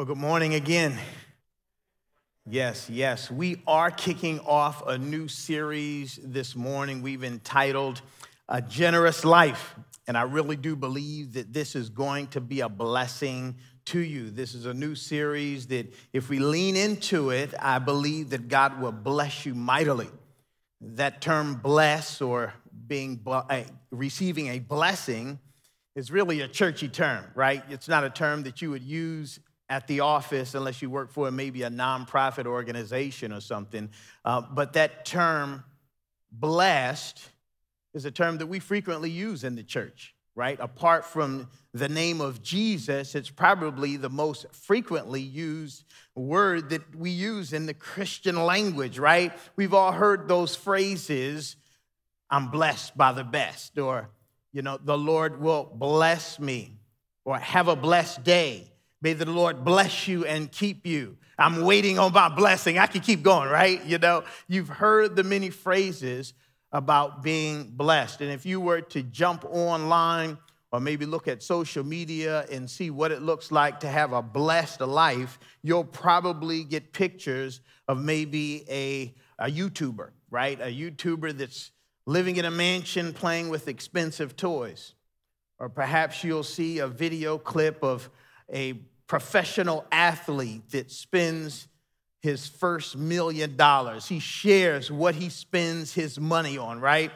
Well, good morning again. Yes, we are kicking off a new series this morning. We've entitled A Generous Life, and I really do believe that this is going to be a blessing to you. This is a new series that if we lean into it, I believe that God will bless you mightily. That term bless or receiving a blessing is really a churchy term, right? It's not a term that you would use at the office, unless you work for maybe a nonprofit organization or something. But that term, blessed, is a term that we frequently use in the church, right? Apart from the name of Jesus, it's probably the most frequently used word that we use in the Christian language, right? We've all heard those phrases, I'm blessed by the best, or, the Lord will bless me, or have a blessed day. May the Lord bless you and keep you. I'm waiting on my blessing. I can keep going, right? You've heard the many phrases about being blessed. And if you were to jump online or maybe look at social media and see what it looks like to have a blessed life, you'll probably get pictures of maybe a YouTuber, right? A YouTuber that's living in a mansion playing with expensive toys. Or perhaps you'll see a video clip of a professional athlete that spends his first $1 million. He shares what he spends his money on, right?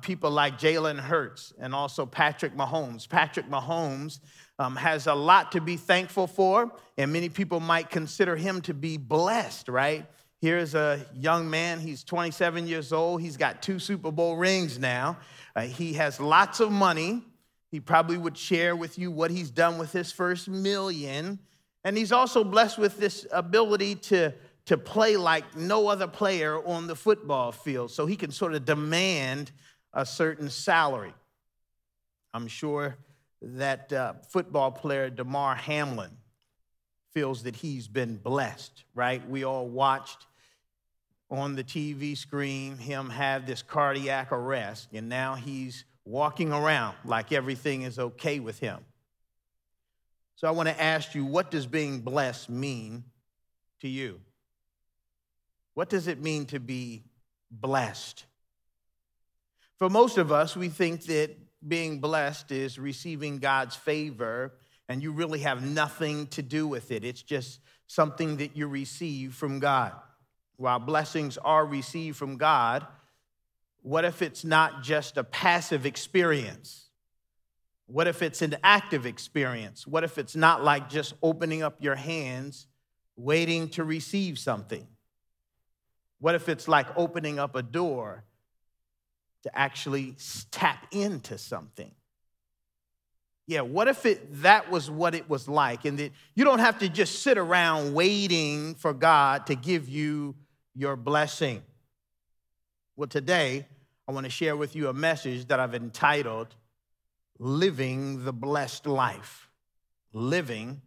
People like Jalen Hurts and also Patrick Mahomes. Patrick Mahomes has a lot to be thankful for, and many people might consider him to be blessed, right? Here's a young man. He's 27 years old. He's got 2 Super Bowl rings now. He has lots of money. He probably would share with you what he's done with his first $1 million. And he's also blessed with this ability to play like no other player on the football field. So he can sort of demand a certain salary. I'm sure that football player Damar Hamlin feels that he's been blessed, right? We all watched on the TV screen him have this cardiac arrest, and now he's walking around like everything is okay with him. So I want to ask you, what does being blessed mean to you? What does it mean to be blessed? For most of us, we think that being blessed is receiving God's favor, and you really have nothing to do with it. It's just something that you receive from God. While blessings are received from God, what if it's not just a passive experience? What if it's an active experience? What if it's not like just opening up your hands, waiting to receive something? What if it's like opening up a door to actually tap into something? Yeah, what if that was what it was like, and that you don't have to just sit around waiting for God to give you your blessing? Well, today, I want to share with you a message that I've entitled, Living the Blessed Life. Living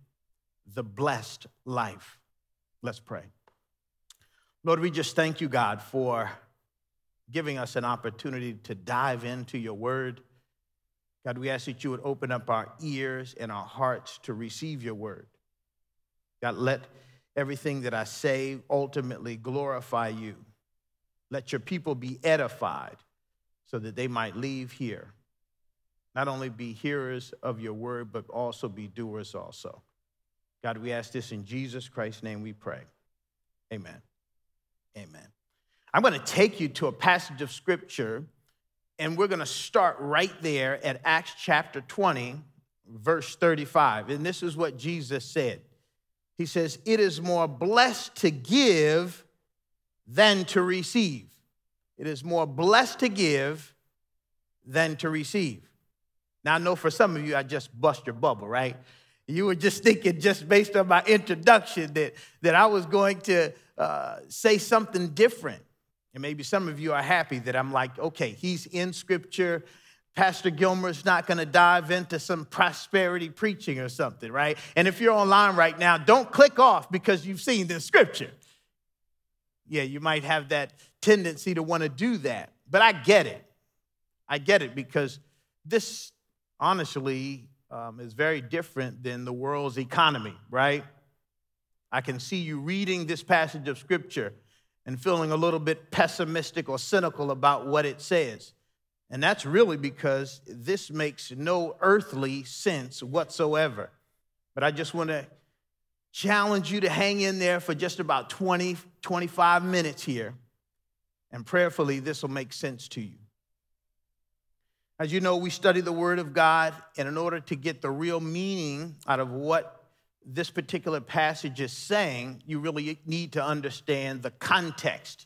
the Blessed Life. Let's pray. Lord, we just thank you, God, for giving us an opportunity to dive into your word. God, we ask that you would open up our ears and our hearts to receive your word. God, let everything that I say ultimately glorify you. Let your people be edified so that they might leave here, not only be hearers of your word, but also be doers also. God, we ask this in Jesus Christ's name we pray. Amen. Amen. I'm going to take you to a passage of scripture, and we're going to start right there at Acts chapter 20, verse 35. And this is what Jesus said. He says, it is more blessed to give than to receive. It is more blessed to give than to receive. Now, I know for some of you, I just bust your bubble, right? You were just thinking, just based on my introduction, that I was going to say something different. And maybe some of you are happy that I'm like, okay, he's in scripture. Pastor Gilmer's not going to dive into some prosperity preaching or something, right? And if you're online right now, don't click off because you've seen this scripture. Yeah, you might have that tendency to want to do that. But I get it. I get it because this, honestly, is very different than the world's economy, right? I can see you reading this passage of Scripture and feeling a little bit pessimistic or cynical about what it says. And that's really because this makes no earthly sense whatsoever. But I just want to challenge you to hang in there for just about 20, 25 minutes here. And prayerfully, this will make sense to you. As you know, we study the Word of God, and in order to get the real meaning out of what this particular passage is saying, you really need to understand the context.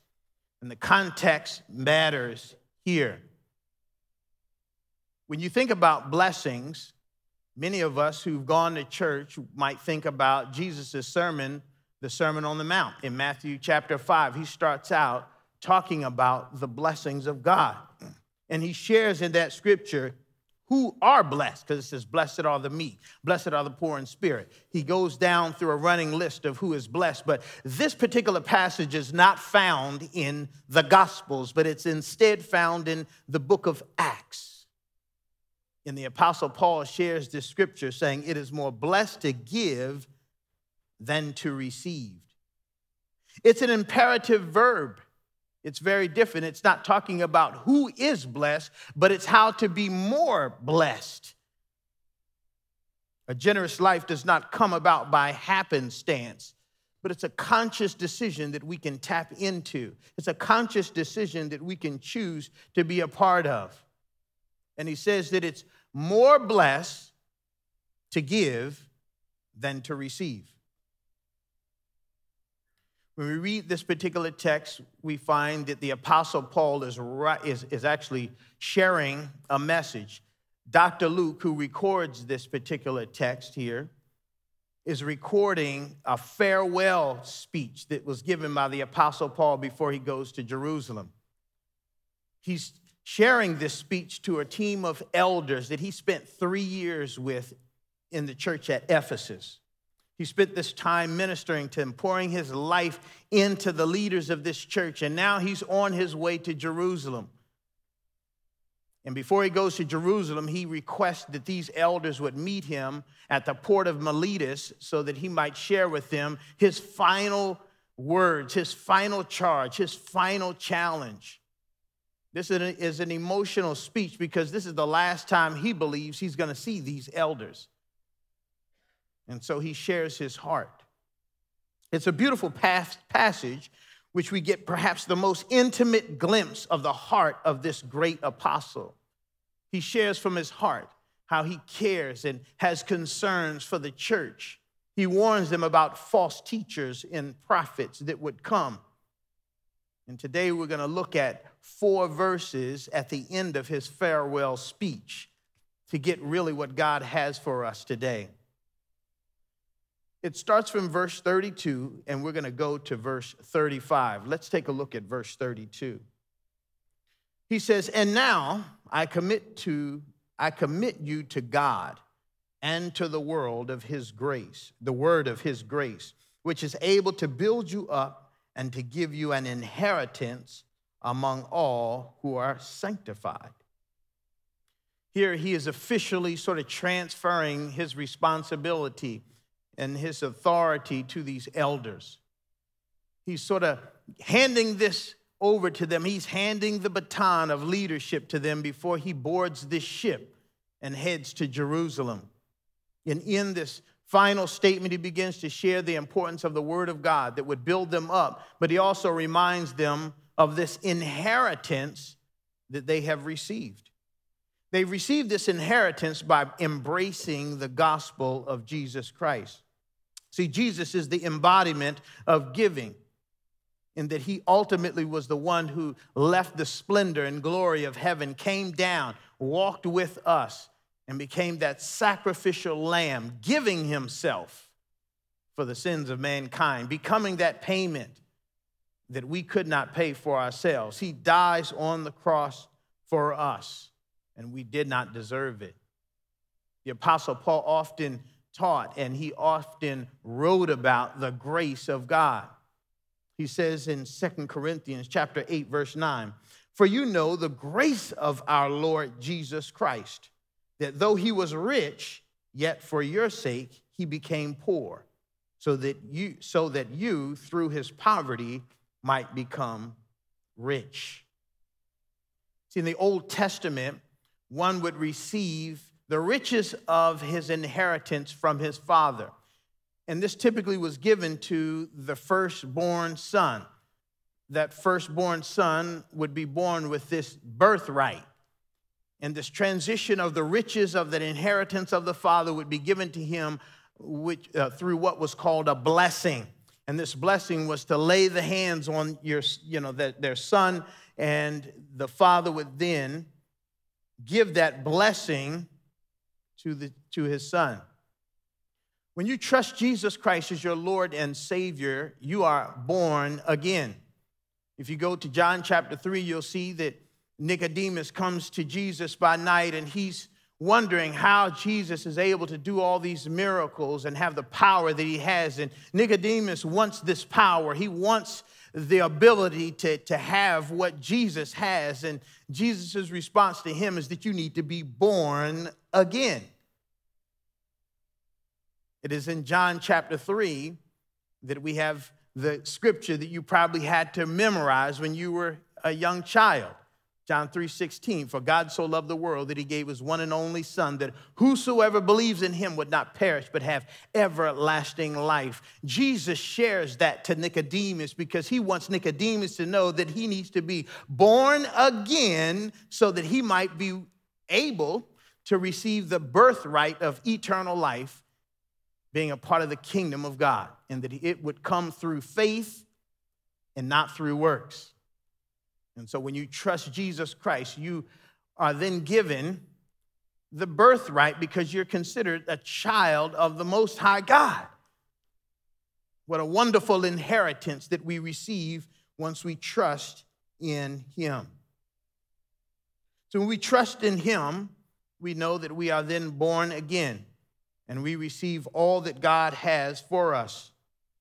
And the context matters here. When you think about blessings, many of us who've gone to church might think about Jesus' sermon, the Sermon on the Mount. In Matthew chapter 5, he starts out talking about the blessings of God. And he shares in that scripture who are blessed, because it says, blessed are the meek, blessed are the poor in spirit. He goes down through a running list of who is blessed. But this particular passage is not found in the Gospels, but it's instead found in the book of Acts. And the Apostle Paul shares this scripture saying, it is more blessed to give than to receive. It's an imperative verb. It's very different. It's not talking about who is blessed, but it's how to be more blessed. A generous life does not come about by happenstance, but it's a conscious decision that we can tap into. It's a conscious decision that we can choose to be a part of. And he says that it's more blessed to give than to receive. When we read this particular text, we find that the Apostle Paul is actually sharing a message. Dr. Luke, who records this particular text here, is recording a farewell speech that was given by the Apostle Paul before he goes to Jerusalem. He's sharing this speech to a team of elders that he spent 3 years with in the church at Ephesus. He spent this time ministering to them, pouring his life into the leaders of this church, and now he's on his way to Jerusalem. And before he goes to Jerusalem, he requests that these elders would meet him at the port of Miletus so that he might share with them his final words, his final charge, his final challenge. This is an emotional speech because this is the last time he believes he's going to see these elders. And so he shares his heart. It's a beautiful passage, which we get perhaps the most intimate glimpse of the heart of this great apostle. He shares from his heart how he cares and has concerns for the church. He warns them about false teachers and prophets that would come. And today we're going to look at 4 verses at the end of his farewell speech to get really what God has for us today. It starts from verse 32, and we're going to go to verse 35. Let's take a look at verse 32. He says, and now I commit you to God and to the world of his grace, the word of his grace, which is able to build you up and to give you an inheritance among all who are sanctified. Here he is officially sort of transferring his responsibility and his authority to these elders. He's sort of handing this over to them. He's handing the baton of leadership to them before he boards this ship and heads to Jerusalem. And in this final statement, he begins to share the importance of the word of God that would build them up, but he also reminds them of this inheritance that they have received. They received this inheritance by embracing the gospel of Jesus Christ. See, Jesus is the embodiment of giving, in that he ultimately was the one who left the splendor and glory of heaven, came down, walked with us, and became that sacrificial lamb, giving himself for the sins of mankind, becoming that payment that we could not pay for ourselves. He dies on the cross for us, and we did not deserve it. The Apostle Paul often taught, and he often wrote about the grace of God. He says in 2 Corinthians chapter 8, verse 9, for you know the grace of our Lord Jesus Christ, that though he was rich, yet for your sake he became poor, so that you through his poverty might become rich. See, in the Old Testament, one would receive the riches of his inheritance from his father. And this typically was given to the firstborn son. That firstborn son would be born with this birthright. And this transition of the riches of that inheritance of the father would be given to him through what was called a blessing. And this blessing was to lay the hands on their son, and the father would then give that blessing to his son. When you trust Jesus Christ as your Lord and Savior, you are born again. If you go to John chapter 3, you'll see that Nicodemus comes to Jesus by night, and he's wondering how Jesus is able to do all these miracles and have the power that he has. And Nicodemus wants this power. He wants the ability to have what Jesus has. And Jesus' response to him is that you need to be born again. It is in John chapter 3 that we have the scripture that you probably had to memorize when you were a young child. John 3:16, for God so loved the world that he gave his one and only son, that whosoever believes in him would not perish but have everlasting life. Jesus shares that to Nicodemus because he wants Nicodemus to know that he needs to be born again so that he might be able to receive the birthright of eternal life, being a part of the kingdom of God, and that it would come through faith and not through works. And so when you trust Jesus Christ, you are then given the birthright because you're considered a child of the Most High God. What a wonderful inheritance that we receive once we trust in him. So when we trust in him, we know that we are then born again, and we receive all that God has for us.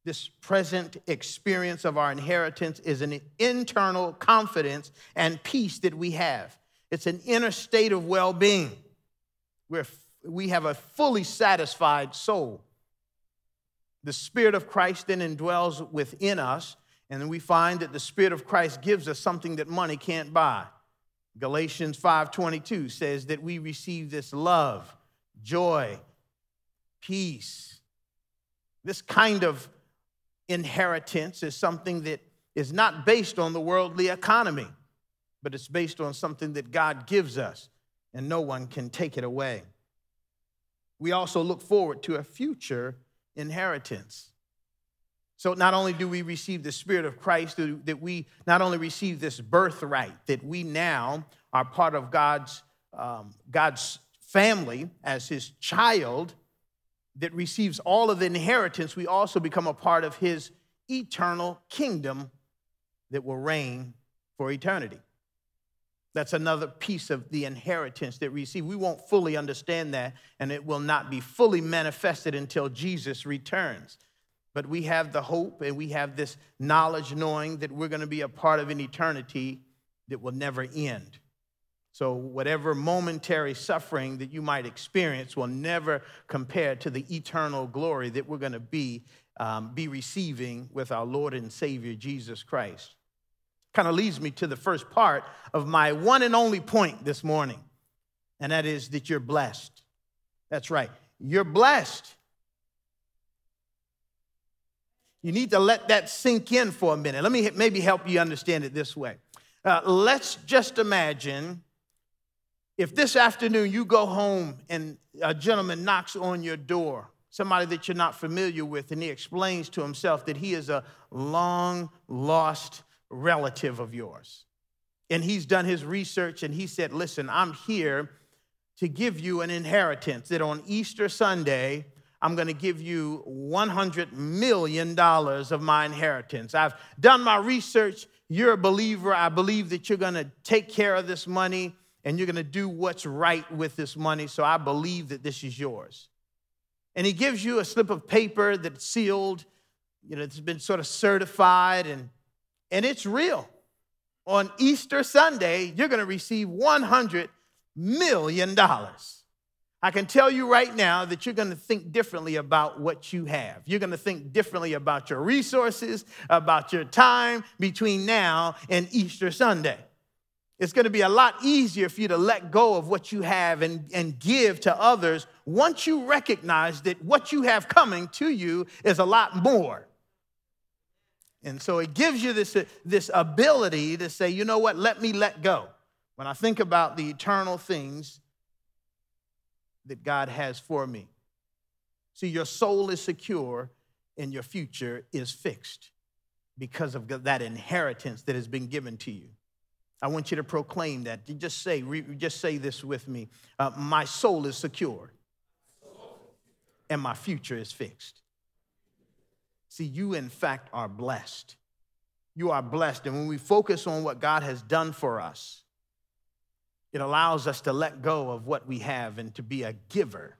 This present experience of our inheritance is an internal confidence and peace that we have. It's an inner state of well-being where we have a fully satisfied soul. The Spirit of Christ then indwells within us, and then we find that the Spirit of Christ gives us something that money can't buy. Galatians 5:22 says that we receive this love, joy, peace. This kind of inheritance is something that is not based on the worldly economy, but it's based on something that God gives us, and no one can take it away. We also look forward to a future inheritance. So not only do we receive the Spirit of Christ, that we not only receive this birthright, that we now are part of God's family as his child, that receives all of the inheritance, we also become a part of his eternal kingdom that will reign for eternity. That's another piece of the inheritance that we receive. We won't fully understand that, and it will not be fully manifested until Jesus returns. But we have the hope, and we have this knowledge, knowing that we're going to be a part of an eternity that will never end. So whatever momentary suffering that you might experience will never compare to the eternal glory that we're going to be receiving with our Lord and Savior, Jesus Christ. Kind of leads me to the first part of my one and only point this morning, and that is that you're blessed. That's right. You're blessed. You need to let that sink in for a minute. Let me maybe help you understand it this way. Let's just imagine if this afternoon you go home and a gentleman knocks on your door, somebody that you're not familiar with, and he explains to himself that he is a long-lost relative of yours. And he's done his research, and he said, listen, I'm here to give you an inheritance, that on Easter Sunday, I'm going to give you $100 million of my inheritance. I've done my research. You're a believer. I believe that you're going to take care of this money, and you're going to do what's right with this money, so I believe that this is yours. And he gives you a slip of paper that's sealed, it's been sort of certified, and it's real. On Easter Sunday, you're going to receive $100 million. I can tell you right now that you're going to think differently about what you have. You're going to think differently about your resources, about your time between now and Easter Sunday. It's going to be a lot easier for you to let go of what you have and give to others once you recognize that what you have coming to you is a lot more. And so it gives you this ability to say, you know what, let me let go. When I think about the eternal things that God has for me. See, your soul is secure and your future is fixed because of that inheritance that has been given to you. I want you to proclaim that. Just say this with me. My soul is secure and my future is fixed. See, you, in fact, are blessed. You are blessed. And when we focus on what God has done for us, it allows us to let go of what we have and to be a giver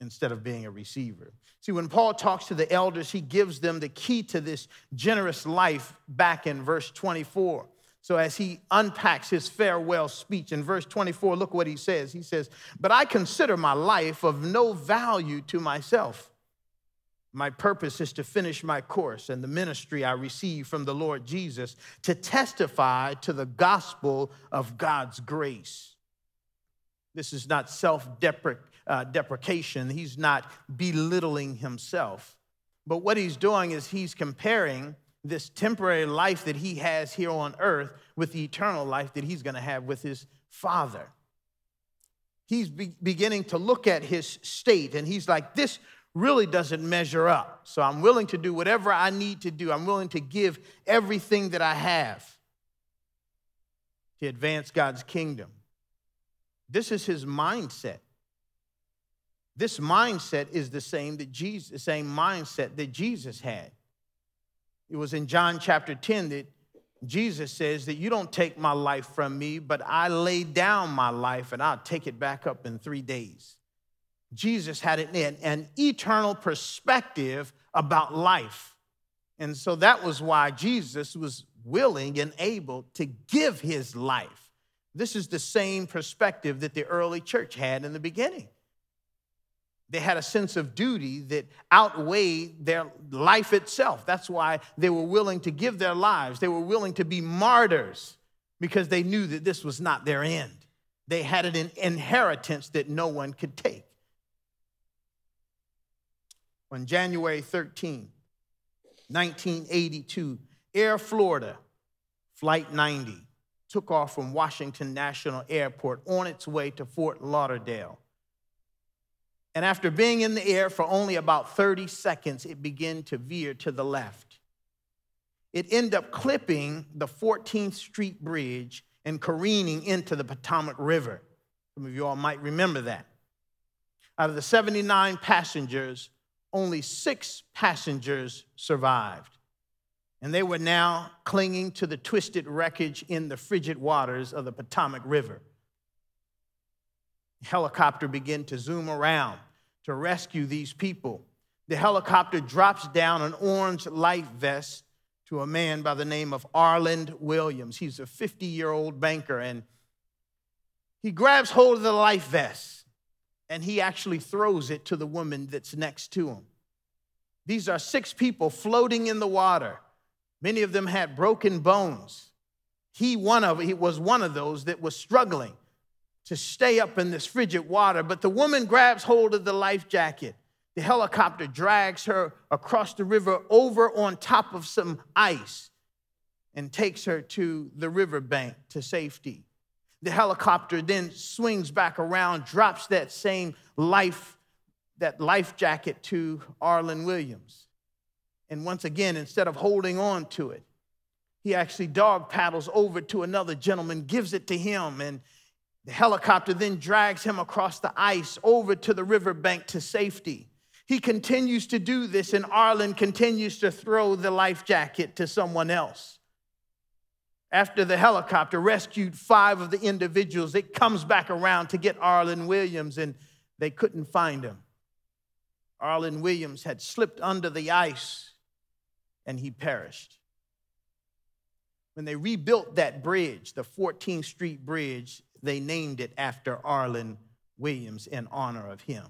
instead of being a receiver. See, when Paul talks to the elders, he gives them the key to this generous life back in verse 24. So as he unpacks his farewell speech in verse 24, look what he says. He says, "But I consider my life of no value to myself. My purpose is to finish my course and the ministry I received from the Lord Jesus to testify to the gospel of God's grace." This is not self-deprecation. He's not belittling himself. But what he's doing is he's comparing this temporary life that he has here on earth with the eternal life that he's going to have with his Father. He's beginning to look at his state, and he's like, this really doesn't measure up. So I'm willing to do whatever I need to do. I'm willing to give everything that I have to advance God's kingdom. This is his mindset. This mindset is the same mindset that Jesus had. It was in John chapter 10 that Jesus says that you don't take my life from me, but I lay down my life and I'll take it back up in 3 days. Jesus had an eternal perspective about life. And so that was why Jesus was willing and able to give his life. This is the same perspective that the early church had in the beginning. They had a sense of duty that outweighed their life itself. That's why they were willing to give their lives. They were willing to be martyrs because they knew that this was not their end. They had an inheritance that no one could take. On January 13, 1982, Air Florida Flight 90 took off from Washington National Airport on its way to Fort Lauderdale. And after being in the air for only about 30 seconds, it began to veer to the left. It ended up clipping the 14th Street Bridge and careening into the Potomac River. Some of you all might remember that. Out of the 79 passengers, only 6 passengers survived, and they were now clinging to the twisted wreckage in the frigid waters of the Potomac River. The helicopter began to zoom around to rescue these people. The helicopter drops down an orange life vest to a man by the name of Arland Williams. He's a 50-year-old banker, and he grabs hold of the life vest. And he actually throws it to the woman that's next to him. These are 6 people floating in the water. Many of them had broken bones. He was one of those that was struggling to stay up in this frigid water. But the woman grabs hold of the life jacket. The helicopter drags her across the river over on top of some ice and takes her to the riverbank to safety. The helicopter then swings back around, drops that life jacket to Arlen Williams. And once again, instead of holding on to it, he actually dog paddles over to another gentleman, gives it to him, and the helicopter then drags him across the ice over to the riverbank to safety. He continues to do this, and Arlen continues to throw the life jacket to someone else. After the helicopter rescued 5 of the individuals, it comes back around to get Arlen Williams, and they couldn't find him. Arlen Williams had slipped under the ice, and he perished. When they rebuilt that bridge, the 14th Street Bridge, they named it after Arlen Williams in honor of him.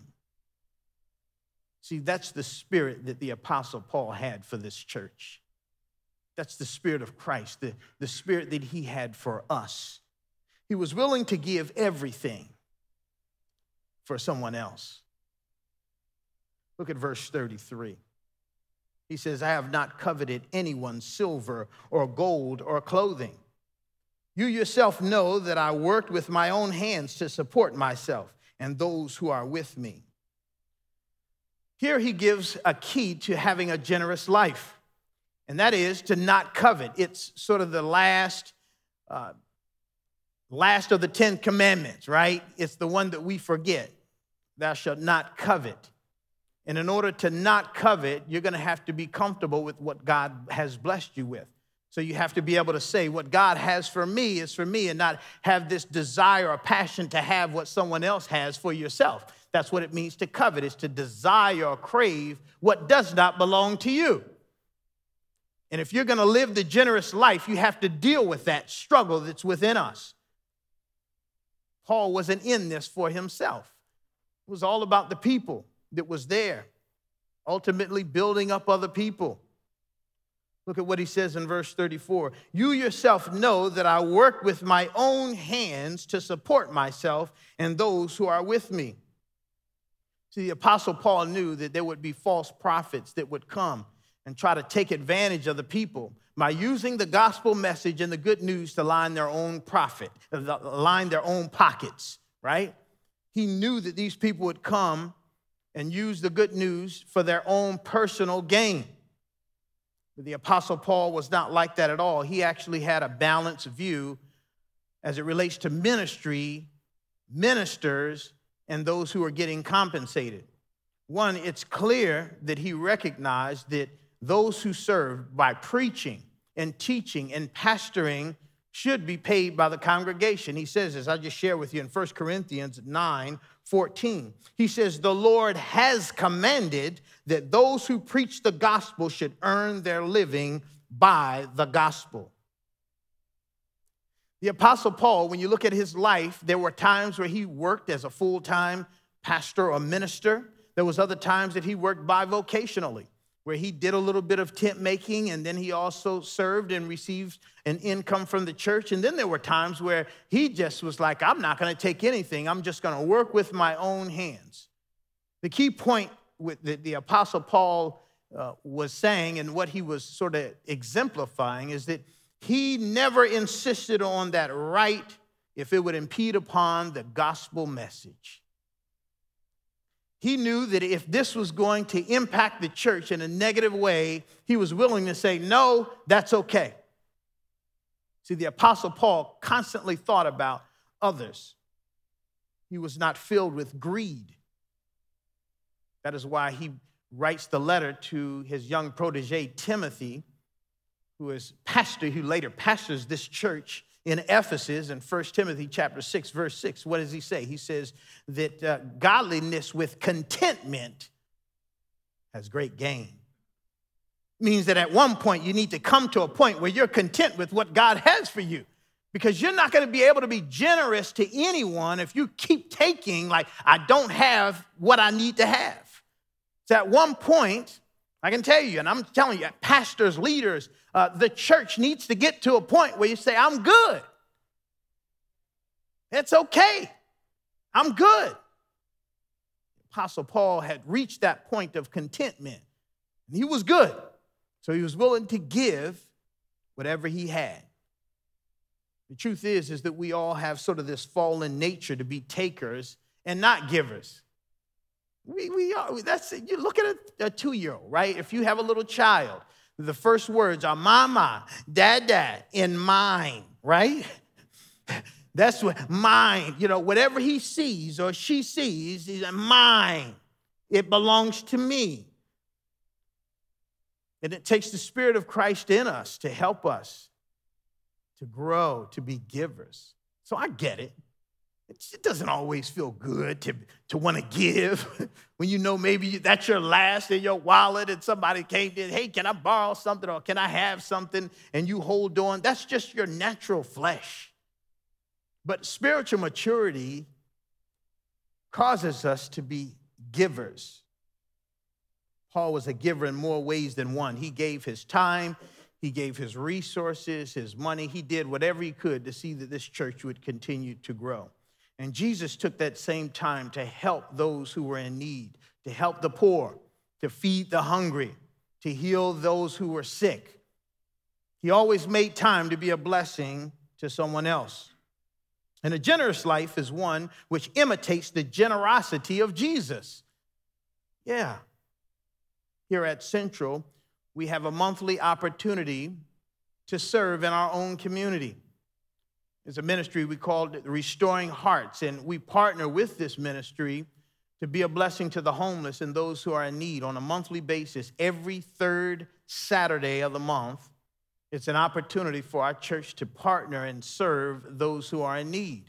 See, that's the spirit that the Apostle Paul had for this church. That's the spirit of Christ, the spirit that he had for us. He was willing to give everything for someone else. Look at verse 33. He says, I have not coveted anyone's silver or gold or clothing. You yourself know that I worked with my own hands to support myself and those who are with me. Here he gives a key to having a generous life, and that is to not covet. It's sort of the last of the 10 commandments, right? It's the one that we forget. Thou shalt not covet. And in order to not covet, you're going to have to be comfortable with what God has blessed you with. So you have to be able to say, what God has for me is for me, and not have this desire or passion to have what someone else has for yourself. That's what it means to covet, is to desire or crave what does not belong to you. And if you're going to live the generous life, you have to deal with that struggle that's within us. Paul wasn't in this for himself. It was all about the people that was there, ultimately building up other people. Look at what he says in verse 34. You yourself know that I worked with my own hands to support myself and those who are with me. See, the Apostle Paul knew that there would be false prophets that would come and try to take advantage of the people by using the gospel message and the good news to line their own pockets, right? He knew that these people would come and use the good news for their own personal gain. But the Apostle Paul was not like that at all. He actually had a balanced view as it relates to ministry, ministers, and those who are getting compensated. One, it's clear that he recognized that those who served by preaching and teaching and pastoring should be paid by the congregation. He says this, I just share with you in 1 Corinthians 9:14. He says, the Lord has commanded that those who preach the gospel should earn their living by the gospel. The Apostle Paul, when you look at his life, there were times where he worked as a full-time pastor or minister. There was other times that he worked bivocationally, where he did a little bit of tent making, and then he also served and received an income from the church. And then there were times where he just was like, I'm not going to take anything. I'm just going to work with my own hands. The key point that the Apostle Paul was saying, and what he was sort of exemplifying, is that he never insisted on that right if it would impede upon the gospel message. He knew that if this was going to impact the church in a negative way, he was willing to say, no, that's okay. See, the Apostle Paul constantly thought about others. He was not filled with greed. That is why he writes the letter to his young protege, Timothy, who later pastors this church in Ephesus, in 1 Timothy chapter 6, verse 6, what does he say? He says that godliness with contentment has great gain. It means that at one point you need to come to a point where you're content with what God has for you, because you're not going to be able to be generous to anyone if you keep taking, like, I don't have what I need to have. So at one point, I can tell you, and I'm telling you, pastors, leaders, the church needs to get to a point where you say, I'm good. It's okay. I'm good. Apostle Paul had reached that point of contentment, and he was good. So he was willing to give whatever he had. The truth is that we all have sort of this fallen nature to be takers and not givers. We are. That's it. You look at a 2-year-old, right? If you have a little child, the first words are mama, dada, and mine, right? That's what mine, whatever he sees or she sees is mine. It belongs to me. And it takes the Spirit of Christ in us to help us to grow, to be givers. So I get it. It doesn't always feel good to want to give when you know maybe that's your last in your wallet and somebody came in, hey, can I borrow something or can I have something? And you hold on. That's just your natural flesh. But spiritual maturity causes us to be givers. Paul was a giver in more ways than one. He gave his time, he gave his resources, his money. He did whatever he could to see that this church would continue to grow. And Jesus took that same time to help those who were in need, to help the poor, to feed the hungry, to heal those who were sick. He always made time to be a blessing to someone else. And a generous life is one which imitates the generosity of Jesus. Yeah. Here at Central, we have a monthly opportunity to serve in our own community. There's a ministry we call Restoring Hearts, and we partner with this ministry to be a blessing to the homeless and those who are in need on a monthly basis. Every third Saturday of the month, it's an opportunity for our church to partner and serve those who are in need.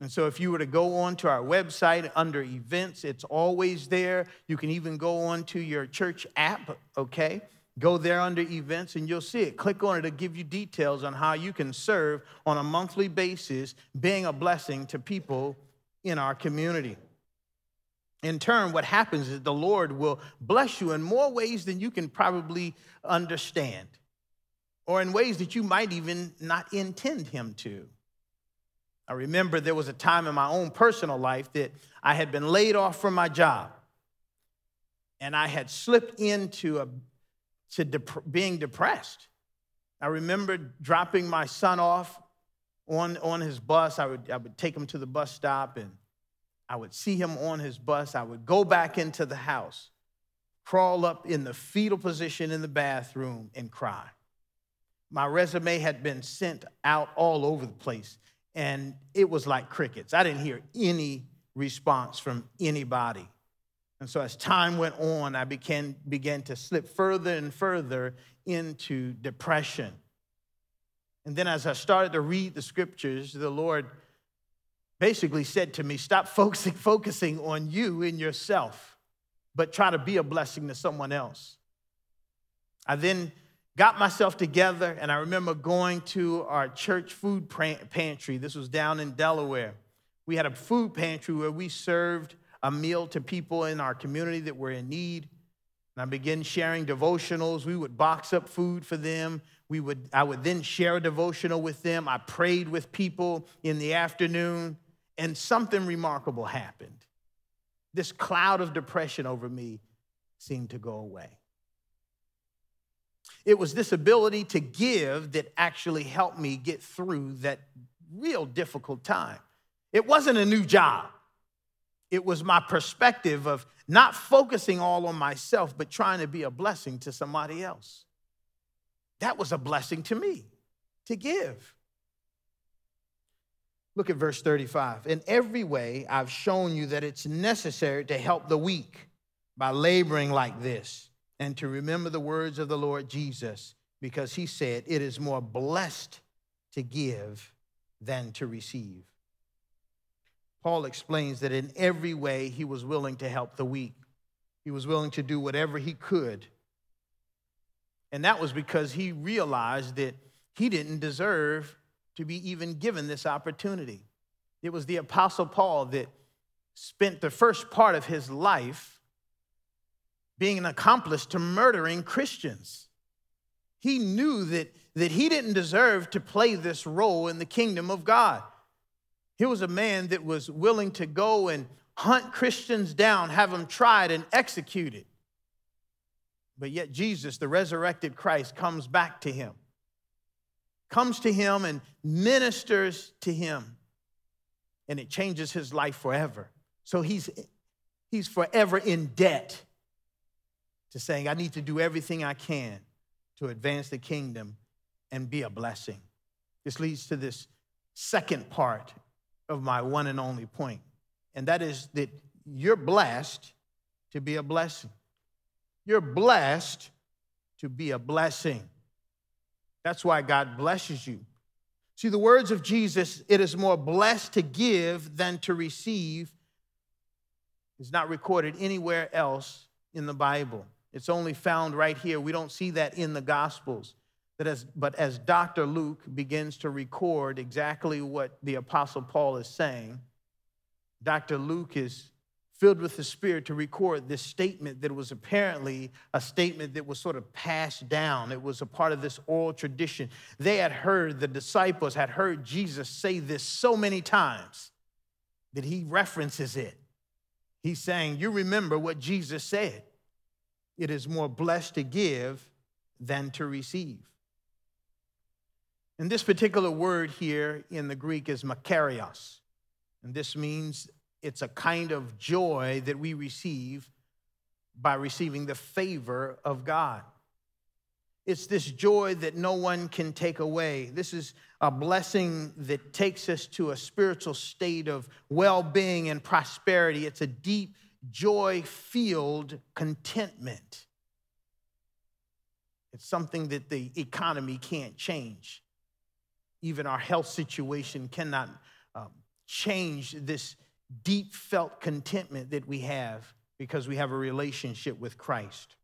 And so if you were to go onto our website under events, it's always there. You can even go onto your church app, okay? Go there under events and you'll see it. Click on it. It'll give you details on how you can serve on a monthly basis, being a blessing to people in our community. In turn, what happens is the Lord will bless you in more ways than you can probably understand, or in ways that you might even not intend him to. I remember there was a time in my own personal life that I had been laid off from my job, and I had slipped into being depressed. I remember dropping my son off on his bus. I would take him to the bus stop, and I would see him on his bus. I would go back into the house, crawl up in the fetal position in the bathroom, and cry. My resume had been sent out all over the place, and it was like crickets. I didn't hear any response from anybody. And so as time went on, I began to slip further and further into depression. And then as I started to read the scriptures, the Lord basically said to me, stop focusing on you and yourself, but try to be a blessing to someone else. I then got myself together, and I remember going to our church food pantry. This was down in Delaware. We had a food pantry where we served a meal to people in our community that were in need. And I began sharing devotionals. We would box up food for them. I would then share a devotional with them. I prayed with people in the afternoon, and something remarkable happened. This cloud of depression over me seemed to go away. It was this ability to give that actually helped me get through that real difficult time. It wasn't a new job. It was my perspective of not focusing all on myself, but trying to be a blessing to somebody else. That was a blessing to me, to give. Look at verse 35. In every way, I've shown you that it's necessary to help the weak by laboring like this, and to remember the words of the Lord Jesus, because he said, it is more blessed to give than to receive. Paul explains that in every way he was willing to help the weak. He was willing to do whatever he could. And that was because he realized that he didn't deserve to be even given this opportunity. It was the Apostle Paul that spent the first part of his life being an accomplice to murdering Christians. He knew that he didn't deserve to play this role in the kingdom of God. He was a man that was willing to go and hunt Christians down, have them tried and executed. But yet Jesus, the resurrected Christ, comes back to him, comes to him and ministers to him, and it changes his life forever. So he's forever in debt to saying, I need to do everything I can to advance the kingdom and be a blessing. This leads to this second part of my one and only point, and that is that you're blessed to be a blessing. You're blessed to be a blessing. That's why God blesses you. See, the words of Jesus, it is more blessed to give than to receive, is not recorded anywhere else in the Bible. It's only found right here. We don't see that in the Gospels. But as Dr. Luke begins to record exactly what the Apostle Paul is saying, Dr. Luke is filled with the Spirit to record this statement that was apparently a statement that was sort of passed down. It was a part of this oral tradition. The disciples had heard Jesus say this so many times that he references it. He's saying, you remember what Jesus said. It is more blessed to give than to receive. And this particular word here in the Greek is makarios. And this means it's a kind of joy that we receive by receiving the favor of God. It's this joy that no one can take away. This is a blessing that takes us to a spiritual state of well-being and prosperity. It's a deep, joy-filled contentment. It's something that the economy can't change. Even our health situation cannot change this deep-felt contentment that we have because we have a relationship with Christ.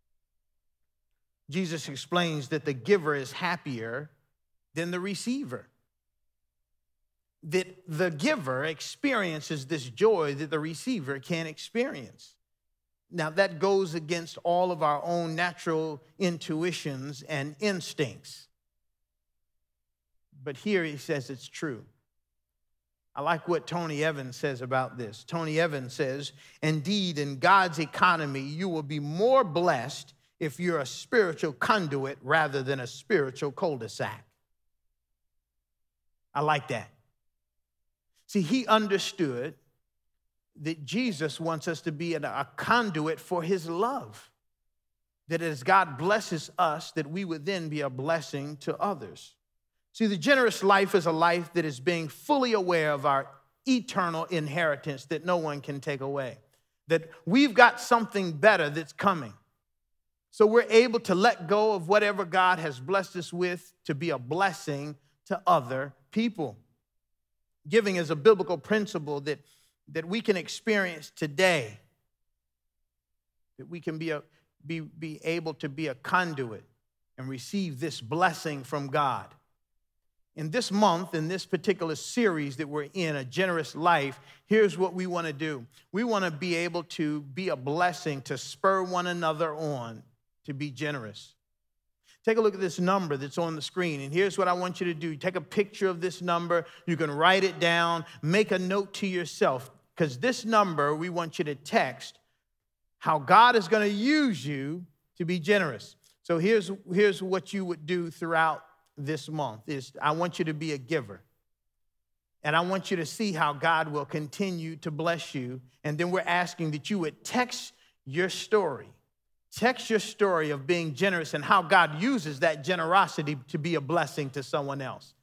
Jesus explains that the giver is happier than the receiver, that the giver experiences this joy that the receiver can't experience. Now, that goes against all of our own natural intuitions and instincts. But here he says it's true. I like what Tony Evans says about this. Tony Evans says, indeed, in God's economy, you will be more blessed if you're a spiritual conduit rather than a spiritual cul-de-sac. I like that. See, he understood that Jesus wants us to be a conduit for his love, that as God blesses us, that we would then be a blessing to others. See, the generous life is a life that is being fully aware of our eternal inheritance that no one can take away, that we've got something better that's coming. So we're able to let go of whatever God has blessed us with to be a blessing to other people. Giving is a biblical principle that we can experience today, that we can be able to be a conduit and receive this blessing from God. In this month, in this particular series that we're in, A Generous Life, here's what we want to do. We want to be able to be a blessing, to spur one another on, to be generous. Take a look at this number that's on the screen, and here's what I want you to do. Take a picture of this number. You can write it down. Make a note to yourself, because this number, we want you to text how God is going to use you to be generous. So here's what you would do throughout this month is I want you to be a giver. And I want you to see how God will continue to bless you. And then we're asking that you would text your story of being generous and how God uses that generosity to be a blessing to someone else.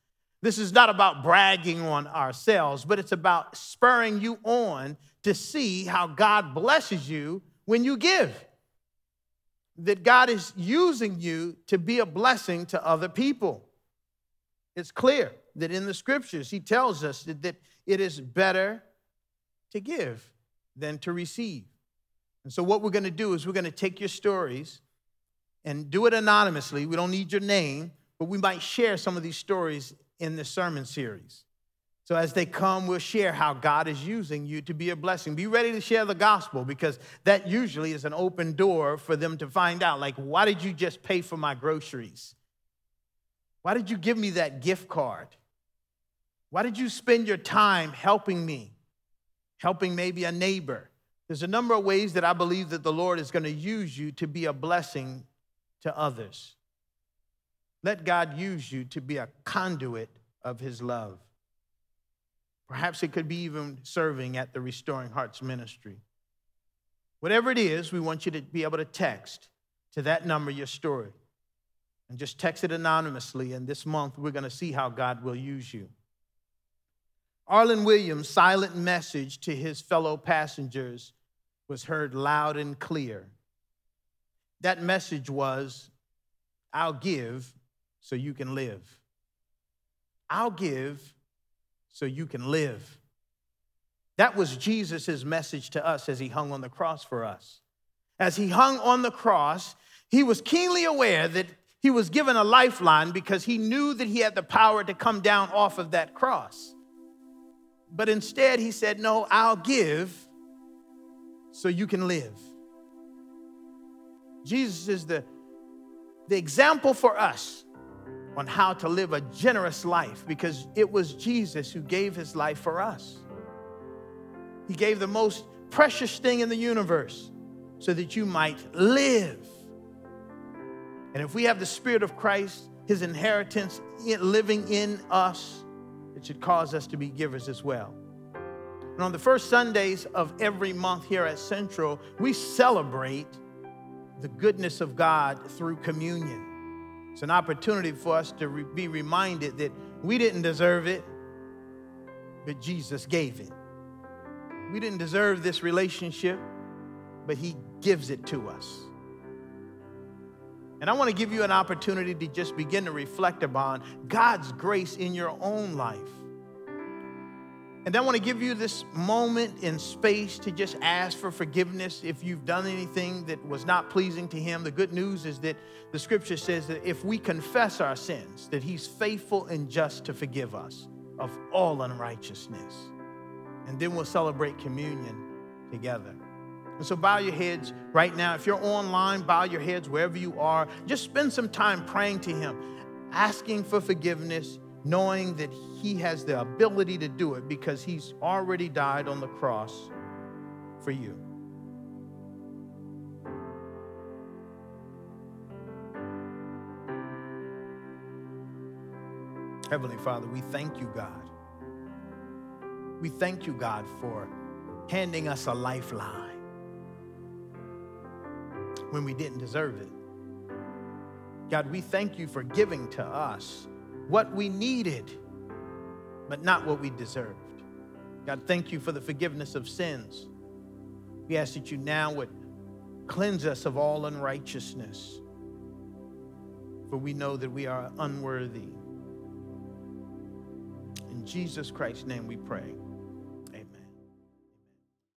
This is not about bragging on ourselves, but it's about spurring you on to see how God blesses you when you give. That God is using you to be a blessing to other people. It's clear that in the scriptures, he tells us that it is better to give than to receive. And so what we're going to do is we're going to take your stories and do it anonymously. We don't need your name, but we might share some of these stories in this sermon series. So as they come, we'll share how God is using you to be a blessing. Be ready to share the gospel, because that usually is an open door for them to find out, like, why did you just pay for my groceries? Why did you give me that gift card? Why did you spend your time helping me, helping maybe a neighbor? There's a number of ways that I believe that the Lord is going to use you to be a blessing to others. Let God use you to be a conduit of his love. Perhaps it could be even serving at the Restoring Hearts ministry. Whatever it is, we want you to be able to text to that number your story. And just text it anonymously, and this month we're going to see how God will use you. Arland Williams' silent message to his fellow passengers was heard loud and clear. That message was, I'll give so you can live. I'll give so you can live. That was Jesus' message to us as he hung on the cross for us. As he hung on the cross, he was keenly aware that he was given a lifeline because he knew that he had the power to come down off of that cross. But instead, he said, no, I'll give so you can live. Jesus is the example for us on how to live a generous life, because it was Jesus who gave his life for us. He gave the most precious thing in the universe so that you might live. And if we have the Spirit of Christ, his inheritance living in us, it should cause us to be givers as well. And on the first Sundays of every month here at Central, we celebrate the goodness of God through communion. It's an opportunity for us to be reminded that we didn't deserve it, but Jesus gave it. We didn't deserve this relationship, but he gives it to us. And I want to give you an opportunity to just begin to reflect upon God's grace in your own life. And I want to give you this moment in space to just ask for forgiveness if you've done anything that was not pleasing to him. The good news is that the scripture says that if we confess our sins, that he's faithful and just to forgive us of all unrighteousness. And then we'll celebrate communion together. And so bow your heads right now. If you're online, bow your heads wherever you are. Just spend some time praying to him, asking for forgiveness, knowing that he has the ability to do it because he's already died on the cross for you. Heavenly Father, we thank you, God. We thank you, God, for handing us a lifeline when we didn't deserve it. God, we thank you for giving to us what we needed, but not what we deserved. God, thank you for the forgiveness of sins. We ask that you now would cleanse us of all unrighteousness, for we know that we are unworthy. In Jesus Christ's name we pray.